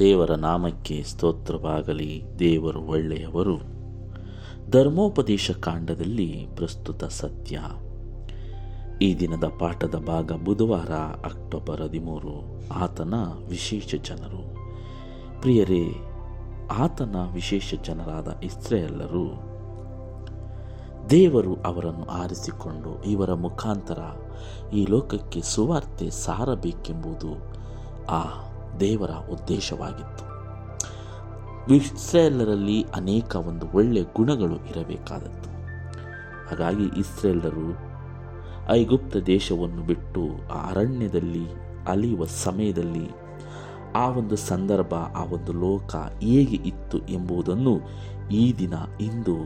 ದೇವರ ನಾಮಕ್ಕೆ ಸ್ತೋತ್ರವಾಗಲಿ. ದೇವರು ಒಳ್ಳೆಯವರು. ಧರ್ಮೋಪದೇಶ ಕಾಂಡದಲ್ಲಿ ಪ್ರಸ್ತುತ ಸತ್ಯ. ಈ ದಿನದ ಪಾಠದ ಭಾಗ ಬುಧವಾರ ಅಕ್ಟೋಬರ್ 13. ಆತನ ವಿಶೇಷ ಜನರು. ಪ್ರಿಯರೇ, ಆತನ ವಿಶೇಷ ಜನರಾದ ಇಸ್ರಾಯೇಲರು ದೇವರು ಅವರನ್ನು ಆರಿಸಿಕೊಂಡು ಇವರ ಮುಖಾಂತರ ಈ ಲೋಕಕ್ಕೆ ಸುವಾರ್ತೆ ಸಾರಬೇಕೆಂಬುದು ಆ ದೇವರ ಉದ್ದೇಶವಾಗಿತ್ತು. ಇಸ್ರಾಯೇಲರಲ್ಲಿ ಅನೇಕ ಒಳ್ಳೆಯ ಗುಣಗಳು ಇರಬೇಕಾದದ್ದು. ಹಾಗಾಗಿ ಇಸ್ರಾಯೇಲರು ಐಗುಪ್ತ ದೇಶವನ್ನು ಬಿಟ್ಟು ಆ ಅರಣ್ಯದಲ್ಲಿ ಅಲಿಯುವ ಸಮಯದಲ್ಲಿ ಆ ಸಂದರ್ಭ, ಆ ಲೋಕ ಹೇಗೆ ಇತ್ತು ಎಂಬುದನ್ನು ಈ ದಿನ ಇಂದು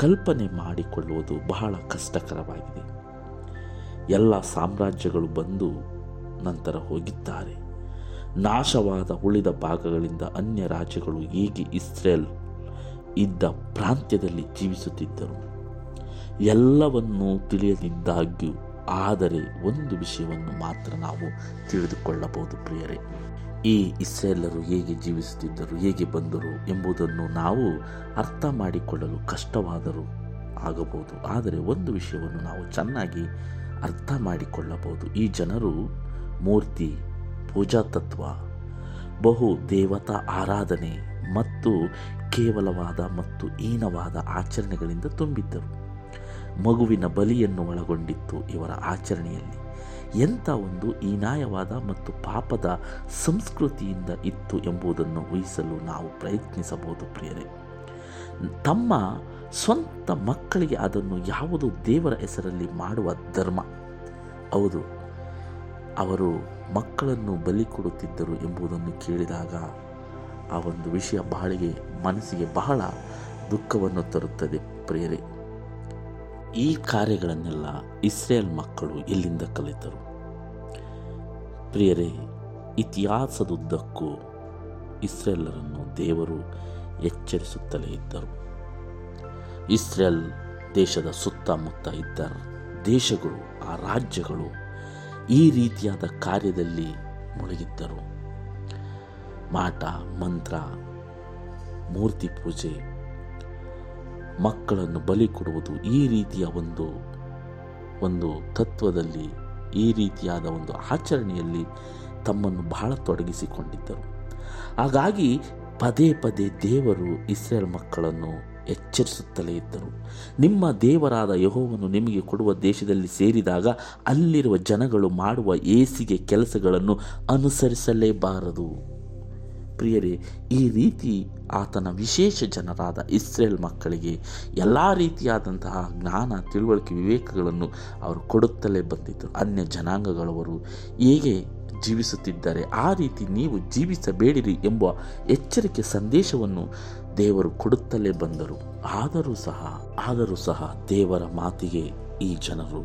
ಕಲ್ಪನೆ ಮಾಡಿಕೊಳ್ಳುವುದು ಬಹಳ ಕಷ್ಟಕರವಾಗಿದೆ. ಎಲ್ಲ ಸಾಮ್ರಾಜ್ಯಗಳು ಬಂದು ನಂತರ ಹೋಗಿದ್ದಾರೆ. ನಾಶವಾದ ಉಳಿದ ಭಾಗಗಳಿಂದ ಅನ್ಯ ರಾಜ್ಯಗಳು ಹೇಗೆ ಇಸ್ರೇಲ್ ಇದ್ದ ಪ್ರಾಂತ್ಯದಲ್ಲಿ ಜೀವಿಸುತ್ತಿದ್ದರು ಎಲ್ಲವನ್ನು ತಿಳಿಯದಿದ್ದಾಗ್ಯೂ, ಆದರೆ ಒಂದು ವಿಷಯವನ್ನು ಮಾತ್ರ ನಾವು ತಿಳಿದುಕೊಳ್ಳಬಹುದು ಪ್ರಿಯರೇ. ಈ ಇಸ್ರೇಲರು ಹೇಗೆ ಜೀವಿಸುತ್ತಿದ್ದರು, ಹೇಗೆ ಬಂದರು ಎಂಬುದನ್ನು ನಾವು ಅರ್ಥ ಮಾಡಿಕೊಳ್ಳಲು ಕಷ್ಟವಾದರೂ ಆಗಬಹುದು. ಆದರೆ ಒಂದು ವಿಷಯವನ್ನು ನಾವು ಚೆನ್ನಾಗಿ ಅರ್ಥ ಮಾಡಿಕೊಳ್ಳಬಹುದು. ಈ ಜನರು ಮೂರ್ತಿ ಪೂಜಾ ತತ್ವ, ಬಹು ದೇವತಾ ಆರಾಧನೆ ಮತ್ತು ಕೇವಲವಾದ ಮತ್ತು ಹೀನವಾದ ಆಚರಣೆಗಳಿಂದ ತುಂಬಿದ್ದರು. ಮಗುವಿನ ಬಲಿಯನ್ನು ಒಳಗೊಂಡಿತ್ತು ಇವರ ಆಚರಣೆಯಲ್ಲಿ. ಎಂಥ ಹೀನಾಯವಾದ ಮತ್ತು ಪಾಪದ ಸಂಸ್ಕೃತಿಯಿಂದ ಇತ್ತು ಎಂಬುದನ್ನು ಊಹಿಸಲು ನಾವು ಪ್ರಯತ್ನಿಸಬಹುದು ಪ್ರಿಯರೇ. ತಮ್ಮ ಸ್ವಂತ ಮಕ್ಕಳಿಗೆ ಅದನ್ನು ಯಾವುದು ದೇವರ ಹೆಸರಲ್ಲಿ ಮಾಡುವ ಧರ್ಮ? ಹೌದು, ಅವರು ಮಕ್ಕಳನ್ನು ಬಲಿ ಕೊಡುತ್ತಿದ್ದರು ಎಂಬುದನ್ನು ಕೇಳಿದಾಗ ಆ ವಿಷಯ ಮನಸ್ಸಿಗೆ ಬಹಳ ದುಃಖವನ್ನು ತರುತ್ತದೆ ಪ್ರಿಯರೇ. ಈ ಕಾರ್ಯಗಳನ್ನೆಲ್ಲ ಇಸ್ರೇಲ್ ಮಕ್ಕಳು ಎಲ್ಲಿಂದ ಕಲಿತರು ಪ್ರಿಯರೇ? ಇತಿಹಾಸದುದ್ದಕ್ಕೂ ಇಸ್ರೇಲರನ್ನು ದೇವರು ಎಚ್ಚರಿಸುತ್ತಲೇ ಇದ್ದರು. ಇಸ್ರೇಲ್ ದೇಶದ ಸುತ್ತಮುತ್ತ ಇದ್ದ ದೇಶಗಳು, ಆ ರಾಜ್ಯಗಳು ಈ ರೀತಿಯಾದ ಕಾರ್ಯದಲ್ಲಿ ಮುಳುಗಿದ್ದರು. ಮಾಟ ಮಂತ್ರ, ಮೂರ್ತಿ ಪೂಜೆ, ಮಕ್ಕಳನ್ನು ಬಲಿ ಕೊಡುವುದು, ಈ ರೀತಿಯ ಒಂದು ತತ್ವದಲ್ಲಿ, ಈ ರೀತಿಯಾದ ಆಚರಣೆಯಲ್ಲಿ ತಮ್ಮನ್ನು ಬಹಳ ತೊಡಗಿಸಿಕೊಂಡಿದ್ದರು. ಹಾಗಾಗಿ ಪದೇ ಪದೇ ದೇವರು ಇಸ್ರೇಲ್ ಮಕ್ಕಳನ್ನು ಎಚ್ಚರಿಸುತ್ತಲೇ ಇದ್ದರು. ನಿಮ್ಮ ದೇವರಾದ ಯೆಹೋವನು ನಿಮಗೆ ಕೊಡುವ ದೇಶದಲ್ಲಿ ಸೇರಿದಾಗ ಅಲ್ಲಿರುವ ಜನಗಳು ಮಾಡುವ ಹೇಸಿಗೆ ಕೆಲಸಗಳನ್ನು ಅನುಸರಿಸಲೇಬಾರದು ಪ್ರಿಯರೇ. ಈ ರೀತಿ ಆತನ ವಿಶೇಷ ಜನರಾದ ಇಸ್ರೇಲ್ ಮಕ್ಕಳಿಗೆ ಎಲ್ಲ ರೀತಿಯಾದಂತಹ ಜ್ಞಾನ, ತಿಳುವಳಿಕೆ, ವಿವೇಕಗಳನ್ನು ಅವರು ಕೊಡುತ್ತಲೇ ಬಂದಿದ್ದರು. ಅನ್ಯ ಜನಾಂಗಗಳವರು ಹೇಗೆ ಜೀವಿಸುತ್ತಿದ್ದಾರೆ ಆ ರೀತಿ ನೀವು ಜೀವಿಸಬೇಡಿರಿ ಎಂಬ ಎಚ್ಚರಿಕೆ ಸಂದೇಶವನ್ನು ದೇವರು ಕೊಡುತ್ತಲೇ ಬಂದರು. ಆದರೂ ಸಹ ದೇವರ ಮಾತಿಗೆ ಈ ಜನರು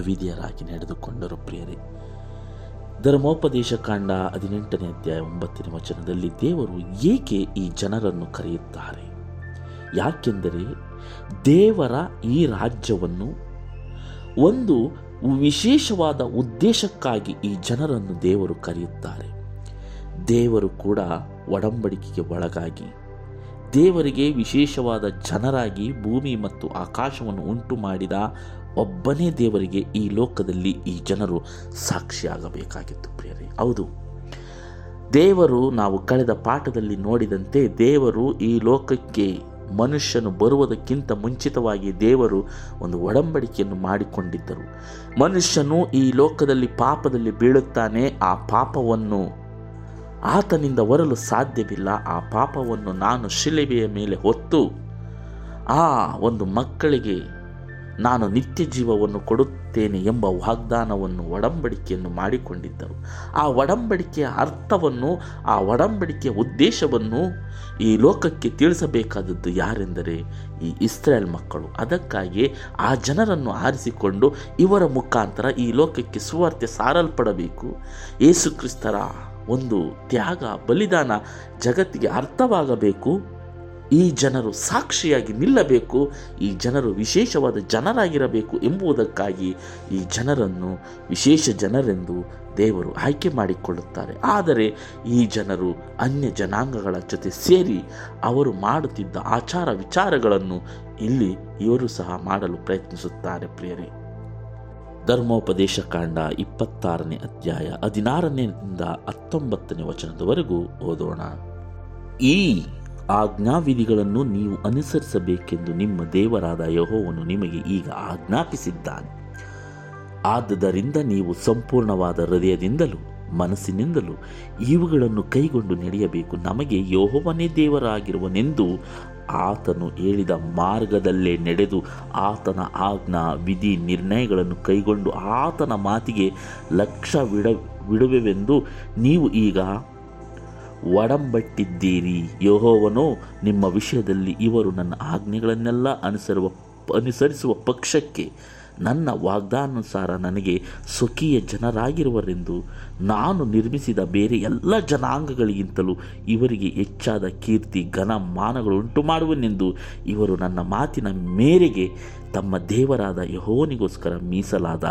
ಅವಿಧೇಯರಾಗಿ ನಡೆದುಕೊಂಡರು ಪ್ರಿಯರೇ. ಧರ್ಮೋಪದೇಶ ಕಾಂಡ 18ನೇ ಅಧ್ಯಾಯ 9ನೇ ವಚನದಲ್ಲಿ ದೇವರು ಏಕೆ ಈ ಜನರನ್ನು ಕರೆಯುತ್ತಾರೆ? ಯಾಕೆಂದರೆ ದೇವರ ಈ ರಾಜ್ಯವನ್ನು ಒಂದು ವಿಶೇಷವಾದ ಉದ್ದೇಶಕ್ಕಾಗಿ ಈ ಜನರನ್ನು ದೇವರು ಕರೆಯುತ್ತಾರೆ. ದೇವರು ಕೂಡ ಒಡಂಬಡಿಕೆಗೆ ಒಳಗಾಗಿ ದೇವರಿಗೆ ವಿಶೇಷವಾದ ಜನರಾಗಿ ಭೂಮಿ ಮತ್ತು ಆಕಾಶವನ್ನು ಉಂಟು ಮಾಡಿದ ಒಬ್ಬನೇ ದೇವರಿಗೆ ಈ ಲೋಕದಲ್ಲಿ ಈ ಜನರು ಸಾಕ್ಷಿಯಾಗಬೇಕಾಗಿತ್ತು ಪ್ರಿಯರೇ. ಹೌದು, ದೇವರು, ನಾವು ಕಳೆದ ಪಾಠದಲ್ಲಿ ನೋಡಿದಂತೆ, ದೇವರು ಈ ಲೋಕಕ್ಕೆ ಮನುಷ್ಯನು ಬರುವುದಕ್ಕಿಂತ ಮುಂಚಿತವಾಗಿ ದೇವರು ಒಡಂಬಡಿಕೆಯನ್ನು ಮಾಡಿಕೊಂಡಿದ್ದರು. ಮನುಷ್ಯನು ಈ ಲೋಕದಲ್ಲಿ ಪಾಪದಲ್ಲಿ ಬೀಳುತ್ತಾನೆ. ಆ ಪಾಪವನ್ನು ಆತನಿಂದ ಹೊರಲು ಸಾಧ್ಯವಿಲ್ಲ. ಆ ಪಾಪವನ್ನು ನಾನು ಶಿಲುಬೆಯ ಮೇಲೆ ಹೊತ್ತು ಆ ಮಕ್ಕಳಿಗೆ ನಾನು ನಿತ್ಯ ಜೀವವನ್ನು ಕೊಡುತ್ತೇನೆ ಎಂಬ ವಾಗ್ದಾನವನ್ನು, ಒಡಂಬಡಿಕೆಯನ್ನು ಮಾಡಿಕೊಂಡಿದ್ದರು. ಆ ಒಡಂಬಡಿಕೆಯ ಅರ್ಥವನ್ನು, ಆ ಒಡಂಬಡಿಕೆಯ ಉದ್ದೇಶವನ್ನು ಈ ಲೋಕಕ್ಕೆ ತಿಳಿಸಬೇಕಾದದ್ದು ಯಾರೆಂದರೆ ಈ ಇಸ್ರೇಲ್ ಮಕ್ಕಳು. ಅದಕ್ಕಾಗಿ ಆ ಜನರನ್ನು ಆರಿಸಿಕೊಂಡು ಇವರ ಮುಖಾಂತರ ಈ ಲೋಕಕ್ಕೆ ಸುವಾರ್ತೆ ಸಾರಲ್ಪಡಬೇಕು. ಯೇಸು ಕ್ರಿಸ್ತರ ತ್ಯಾಗ, ಬಲಿದಾನ ಜಗತ್ತಿಗೆ ಅರ್ಥವಾಗಬೇಕು. ಈ ಜನರು ಸಾಕ್ಷಿಯಾಗಿ ನಿಲ್ಲಬೇಕು, ಈ ಜನರು ವಿಶೇಷವಾದ ಜನರಾಗಿರಬೇಕು ಎಂಬುದಕ್ಕಾಗಿ ಈ ಜನರನ್ನು ವಿಶೇಷ ಜನರೆಂದು ದೇವರು ಆಯ್ಕೆ ಮಾಡಿಕೊಳ್ಳುತ್ತಾರೆ. ಆದರೆ ಈ ಜನರು ಅನ್ಯ ಜನಾಂಗಗಳ ಜೊತೆ ಸೇರಿ ಅವರು ಮಾಡುತ್ತಿದ್ದ ಆಚಾರ ವಿಚಾರಗಳನ್ನು ಇಲ್ಲಿ ಇವರು ಸಹ ಮಾಡಲು ಪ್ರಯತ್ನಿಸುತ್ತಾರೆ. ಪ್ರಿಯರೇ, ಧರ್ಮೋಪದೇಶ ಕಾಂಡ 26ನೇ ಅಧ್ಯಾಯ 16ನೇ-19ನೇ ವಚನದವರೆಗೂ ಓದೋಣ. ಈ ಆಜ್ಞಾವಿಧಿಗಳನ್ನು ನೀವು ಅನುಸರಿಸಬೇಕೆಂದು ನಿಮ್ಮ ದೇವರಾದ ಯೆಹೋವನು ನಿಮಗೆ ಈಗ ಆಜ್ಞಾಪಿಸಿದ್ದಾನೆ. ಆದ್ದರಿಂದ ನೀವು ಸಂಪೂರ್ಣವಾದ ಹೃದಯದಿಂದಲೂ ಮನಸ್ಸಿನಿಂದಲೂ ಇವುಗಳನ್ನು ಕೈಗೊಂಡು ನಡೆಯಬೇಕು. ನಮಗೆ ಯೆಹೋವನೇ ದೇವರಾಗಿರುವನೆಂದು ಆತನು ಹೇಳಿದ ಮಾರ್ಗದಲ್ಲೇ ನಡೆದು ಆತನ ಆಜ್ಞಾ ವಿಧಿ ನಿರ್ಣಯಗಳನ್ನು ಕೈಗೊಂಡು ಆತನ ಮಾತಿಗೆ ಲಕ್ಷ್ಯ ವಿಡುವೆವೆಂದು ನೀವು ಈಗ ಒಡಂಬಟ್ಟಿದ್ದೀರಿ. ಯೆಹೋವನು ನಿಮ್ಮ ವಿಷಯದಲ್ಲಿ ಇವರು ನನ್ನ ಆಜ್ಞೆಗಳನ್ನೆಲ್ಲ ಅನುಸರಿಸುವ ಪಕ್ಷಕ್ಕೆ ನನ್ನ ವಾಗ್ದಾನಾನುಸಾರ ನನಗೆ ಸ್ವಕೀಯ ಜನರಾಗಿರುವರೆಂದು ನಾನು ನಿರ್ಮಿಸಿದ ಬೇರೆ ಎಲ್ಲ ಜನಾಂಗಗಳಿಗಿಂತಲೂ ಇವರಿಗೆ ಹೆಚ್ಚಾದ ಕೀರ್ತಿ ಘನ ಮಾನಗಳುಂಟು ಮಾಡುವನೆಂದು ಇವರು ನನ್ನ ಮಾತಿನ ಮೇರೆಗೆ ತಮ್ಮ ದೇವರಾದ ಯೆಹೋವನಿಗೋಸ್ಕರ ಮೀಸಲಾದ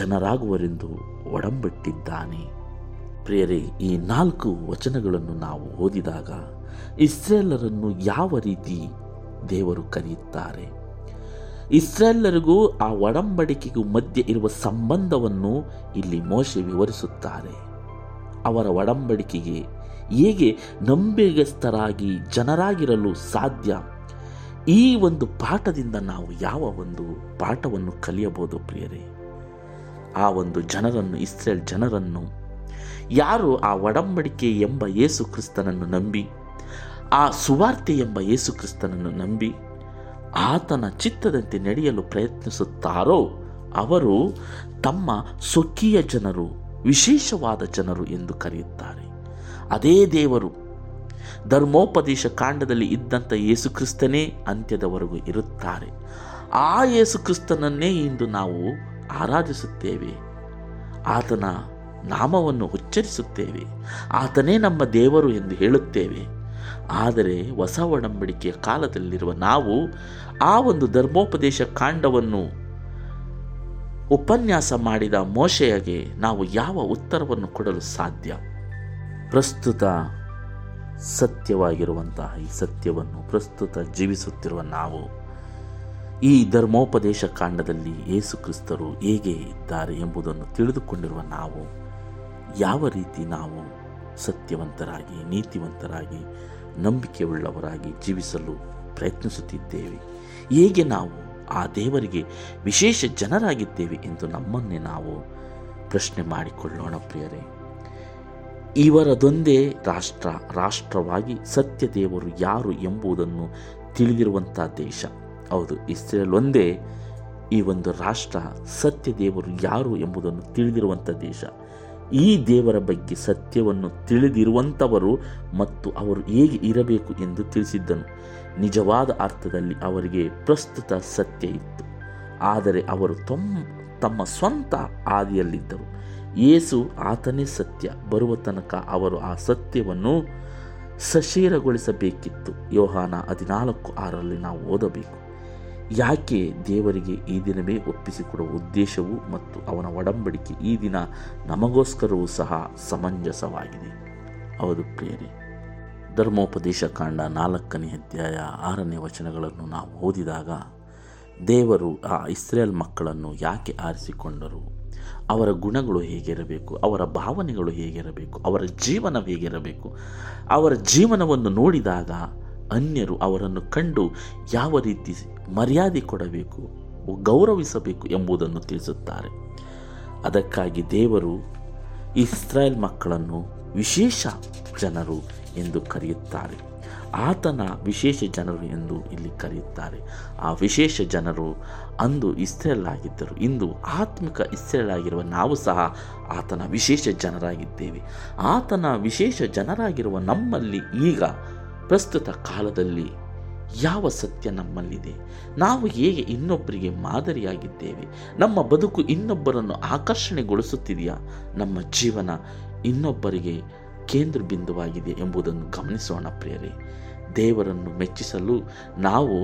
ಜನರಾಗುವರೆಂದು ಒಡಂಬಟ್ಟಿದ್ದಾನೆ. ಪ್ರಿಯರೇ, ಈ 4 ವಚನಗಳನ್ನು ನಾವು ಓದಿದಾಗ ಇಸ್ರೇಲರನ್ನು ಯಾವ ರೀತಿ ದೇವರು ಕರೆಯುತ್ತಾರೆ, ಇಸ್ರೇಲರಿಗೂ ಆ ಒಡಂಬಡಿಕೆಗೂ ಮಧ್ಯೆ ಇರುವ ಸಂಬಂಧವನ್ನು ಇಲ್ಲಿ ಮೋಶೆ ವಿವರಿಸುತ್ತಾರೆ. ಅವರ ಒಡಂಬಡಿಕೆಗೆ ಹೇಗೆ ನಂಬಿಗಸ್ತರಾಗಿ ಜನರಾಗಿರಲು ಸಾಧ್ಯ? ಈ ಒಂದು ಪಾಠದಿಂದ ನಾವು ಯಾವ ಒಂದು ಪಾಠವನ್ನು ಕಲಿಯಬಹುದು ಪ್ರಿಯರೇ? ಆ ಒಂದು ಜನರನ್ನು, ಇಸ್ರೇಲ್ ಜನರನ್ನು, ಯಾರು ಆ ಒಡಂಬಡಿಕೆ ಎಂಬ ಯೇಸು ಕ್ರಿಸ್ತನನ್ನು ನಂಬಿ, ಆ ಸುವಾರ್ತೆ ಎಂಬ ಯೇಸು ಕ್ರಿಸ್ತನನ್ನು ನಂಬಿ ಆತನ ಚಿತ್ತದಂತೆ ನಡೆಯಲು ಪ್ರಯತ್ನಿಸುತ್ತಾರೋ ಅವರು ತಮ್ಮ ಸ್ವಕೀಯ ಜನರು, ವಿಶೇಷವಾದ ಜನರು ಎಂದು ಕರೆಯುತ್ತಾರೆ. ಅದೇ ದೇವರು ಧರ್ಮೋಪದೇಶ ಕಾಂಡದಲ್ಲಿ ಇದ್ದಂಥ ಯೇಸು ಕ್ರಿಸ್ತನೇ ಅಂತ್ಯದವರೆಗೂ ಇರುತ್ತಾರೆ. ಆ ಯೇಸು ಕ್ರಿಸ್ತನನ್ನೇ ಇಂದು ನಾವು ಆರಾಧಿಸುತ್ತೇವೆ, ಆತನ ನಾಮವನ್ನು ಉಚ್ಚರಿಸುತ್ತೇವೆ, ಆತನೇ ನಮ್ಮ ದೇವರು ಎಂದು ಹೇಳುತ್ತೇವೆ. ಆದರೆ ಹೊಸ ಒಡಂಬಡಿಕೆಯ ಕಾಲದಲ್ಲಿರುವ ನಾವು ಆ ಒಂದು ಧರ್ಮೋಪದೇಶ ಕಾಂಡವನ್ನು ಉಪನ್ಯಾಸ ಮಾಡಿದ ಮೋಶೆಯಗೆ ನಾವು ಯಾವ ಉತ್ತರವನ್ನು ಕೊಡಲು ಸಾಧ್ಯ? ಪ್ರಸ್ತುತ ಸತ್ಯವಾಗಿರುವಂತಹ ಈ ಸತ್ಯವನ್ನು ಪ್ರಸ್ತುತ ಜೀವಿಸುತ್ತಿರುವ ನಾವು ಈ ಧರ್ಮೋಪದೇಶ ಕಾಂಡದಲ್ಲಿ ಯೇಸು ಕ್ರಿಸ್ತರು ಹೇಗೆ ಇದ್ದಾರೆ ಎಂಬುದನ್ನು ತಿಳಿದುಕೊಂಡಿರುವ ನಾವು ಯಾವ ರೀತಿ ನಾವು ಸತ್ಯವಂತರಾಗಿ, ನೀತಿವಂತರಾಗಿ, ನಂಬಿಕೆಯುಳ್ಳವರಾಗಿ ಜೀವಿಸಲು ಪ್ರಯತ್ನಿಸುತ್ತಿದ್ದೇವೆ? ಹೇಗೆ ನಾವು ಆ ದೇವರಿಗೆ ವಿಶೇಷ ಜನರಾಗಿದ್ದೇವೆ ಎಂದು ನಮ್ಮನ್ನೇ ನಾವು ಪ್ರಶ್ನೆ ಮಾಡಿಕೊಳ್ಳೋಣ ಪ್ರಿಯರೇ. ಇವರದೊಂದೇ ರಾಷ್ಟ್ರವಾಗಿ ಸತ್ಯ ದೇವರು ಯಾರು ಎಂಬುದನ್ನು ತಿಳಿದಿರುವಂಥ ದೇಶ, ಹೌದು ಇಸ್ರೇಲ್ ಒಂದೇ ಈ ಒಂದು ರಾಷ್ಟ್ರ, ಸತ್ಯ ದೇವರು ಯಾರು ಎಂಬುದನ್ನು ತಿಳಿದಿರುವಂಥ ದೇಶ. ಈ ದೇವರ ಬಗ್ಗೆ ಸತ್ಯವನ್ನು ತಿಳಿದಿರುವಂಥವರು ಮತ್ತು ಅವರು ಹೇಗೆ ಇರಬೇಕು ಎಂದು ತಿಳಿಸಿದ್ದನು. ನಿಜವಾದ ಅರ್ಥದಲ್ಲಿ ಅವರಿಗೆ ಪ್ರಸ್ತುತ ಸತ್ಯ ಇತ್ತು, ಆದರೆ ಅವರು ತಮ್ಮ ಸ್ವಂತ ಹಾದಿಯಲ್ಲಿದ್ದರು. ಯೇಸು ಆತನೇ ಸತ್ಯ. ಬರುವ ತನಕ ಅವರು ಆ ಸತ್ಯವನ್ನು ಸಶೀರಗೊಳಿಸಬೇಕಿತ್ತು. ಯೋಹಾನ 14:6 ನಾವು ಓದಬೇಕು. ಯಾಕೆ ದೇವರಿಗೆ ಈ ದಿನವೇ ಒಪ್ಪಿಸಿಕೊಡುವ ಉದ್ದೇಶವು ಮತ್ತು ಅವನ ಒಡಂಬಡಿಕೆ ಈ ದಿನ ನಮಗೋಸ್ಕರವೂ ಸಹ ಸಮಂಜಸವಾಗಿದೆ. ಹೌದು ಪ್ರಿಯರೇ, ಧರ್ಮೋಪದೇಶ ಕಾಂಡ 4ನೇ ಅಧ್ಯಾಯ 6ನೇ ವಚನಗಳನ್ನು ನಾವು ಓದಿದಾಗ ದೇವರು ಆ ಇಸ್ರೇಲ್ ಮಕ್ಕಳನ್ನು ಯಾಕೆ ಆರಿಸಿಕೊಂಡರು, ಅವರ ಗುಣಗಳು ಹೇಗಿರಬೇಕು, ಅವರ ಭಾವನೆಗಳು ಹೇಗಿರಬೇಕು, ಅವರ ಜೀವನ ಹೇಗಿರಬೇಕು, ಅವರ ಜೀವನವನ್ನು ನೋಡಿದಾಗ ಅನ್ಯರು ಅವರನ್ನು ಕಂಡು ಯಾವ ರೀತಿ ಮರ್ಯಾದೆ ಕೊಡಬೇಕು, ಗೌರವಿಸಬೇಕು ಎಂಬುದನ್ನು ತಿಳಿಸುತ್ತಾರೆ. ಅದಕ್ಕಾಗಿ ದೇವರು ಇಸ್ರಾಯೇಲ್ ಮಕ್ಕಳನ್ನು ವಿಶೇಷ ಜನರು ಎಂದು ಕರೆಯುತ್ತಾರೆ, ಆತನ ವಿಶೇಷ ಜನರು ಎಂದು ಇಲ್ಲಿ ಕರೆಯುತ್ತಾರೆ. ಆ ವಿಶೇಷ ಜನರು ಅಂದು ಇಸ್ರೇಲ್ ಆಗಿದ್ದರು, ಇಂದು ಆತ್ಮಿಕ ಇಸ್ರೇಲ್ ಆಗಿರುವ ನಾವು ಸಹ ಆತನ ವಿಶೇಷ ಜನರಾಗಿದ್ದೇವೆ. ಆತನ ವಿಶೇಷ ಜನರಾಗಿರುವ ನಮ್ಮಲ್ಲಿ ಈಗ ಪ್ರಸ್ತುತ ಕಾಲದಲ್ಲಿ ಯಾವ ಸತ್ಯ ನಮ್ಮಲ್ಲಿದೆ? ನಾವು ಹೇಗೆ ಇನ್ನೊಬ್ಬರಿಗೆ ಮಾದರಿಯಾಗಿದ್ದೇವೆ? ನಮ್ಮ ಬದುಕು ಇನ್ನೊಬ್ಬರನ್ನು ಆಕರ್ಷಣೆಗೊಳಿಸುತ್ತಿದೆಯಾ? ನಮ್ಮ ಜೀವನ ಇನ್ನೊಬ್ಬರಿಗೆ ಕೇಂದ್ರ ಬಿಂದುವಾಗಿದೆ ಎಂಬುದನ್ನು ಗಮನಿಸೋಣ ಪ್ರಿಯರೇ. ದೇವರನ್ನು ಮೆಚ್ಚಿಸಲು ನಾವು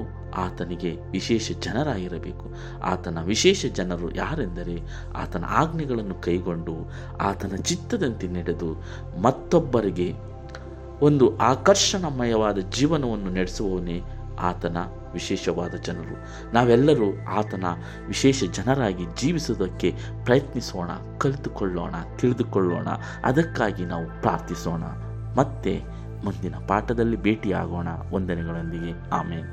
ಆತನಿಗೆ ವಿಶೇಷ ಜನರಾಗಿರಬೇಕು. ಆತನ ವಿಶೇಷ ಜನರು ಯಾರೆಂದರೆ ಆತನ ಆಜ್ಞೆಗಳನ್ನು ಕೈಗೊಂಡು ಆತನ ಚಿತ್ತದಂತೆ ನಡೆದು ಮತ್ತೊಬ್ಬರಿಗೆ ಒಂದು ಆಕರ್ಷಣಮಯವಾದ ಜೀವನವನ್ನು ನಡೆಸುವವನೇ ಆತನ ವಿಶೇಷವಾದ ಜನರು. ನಾವೆಲ್ಲರೂ ಆತನ ವಿಶೇಷ ಜನರಾಗಿ ಜೀವಿಸುವುದಕ್ಕೆ ಪ್ರಯತ್ನಿಸೋಣ, ಕಲಿತುಕೊಳ್ಳೋಣ, ತಿಳಿದುಕೊಳ್ಳೋಣ. ಅದಕ್ಕಾಗಿ ನಾವು ಪ್ರಾರ್ಥಿಸೋಣ. ಮತ್ತೆ ಮುಂದಿನ ಪಾಠದಲ್ಲಿ ಭೇಟಿಯಾಗೋಣ. ವಂದನೆಗಳೊಂದಿಗೆ. ಆಮೇನ್.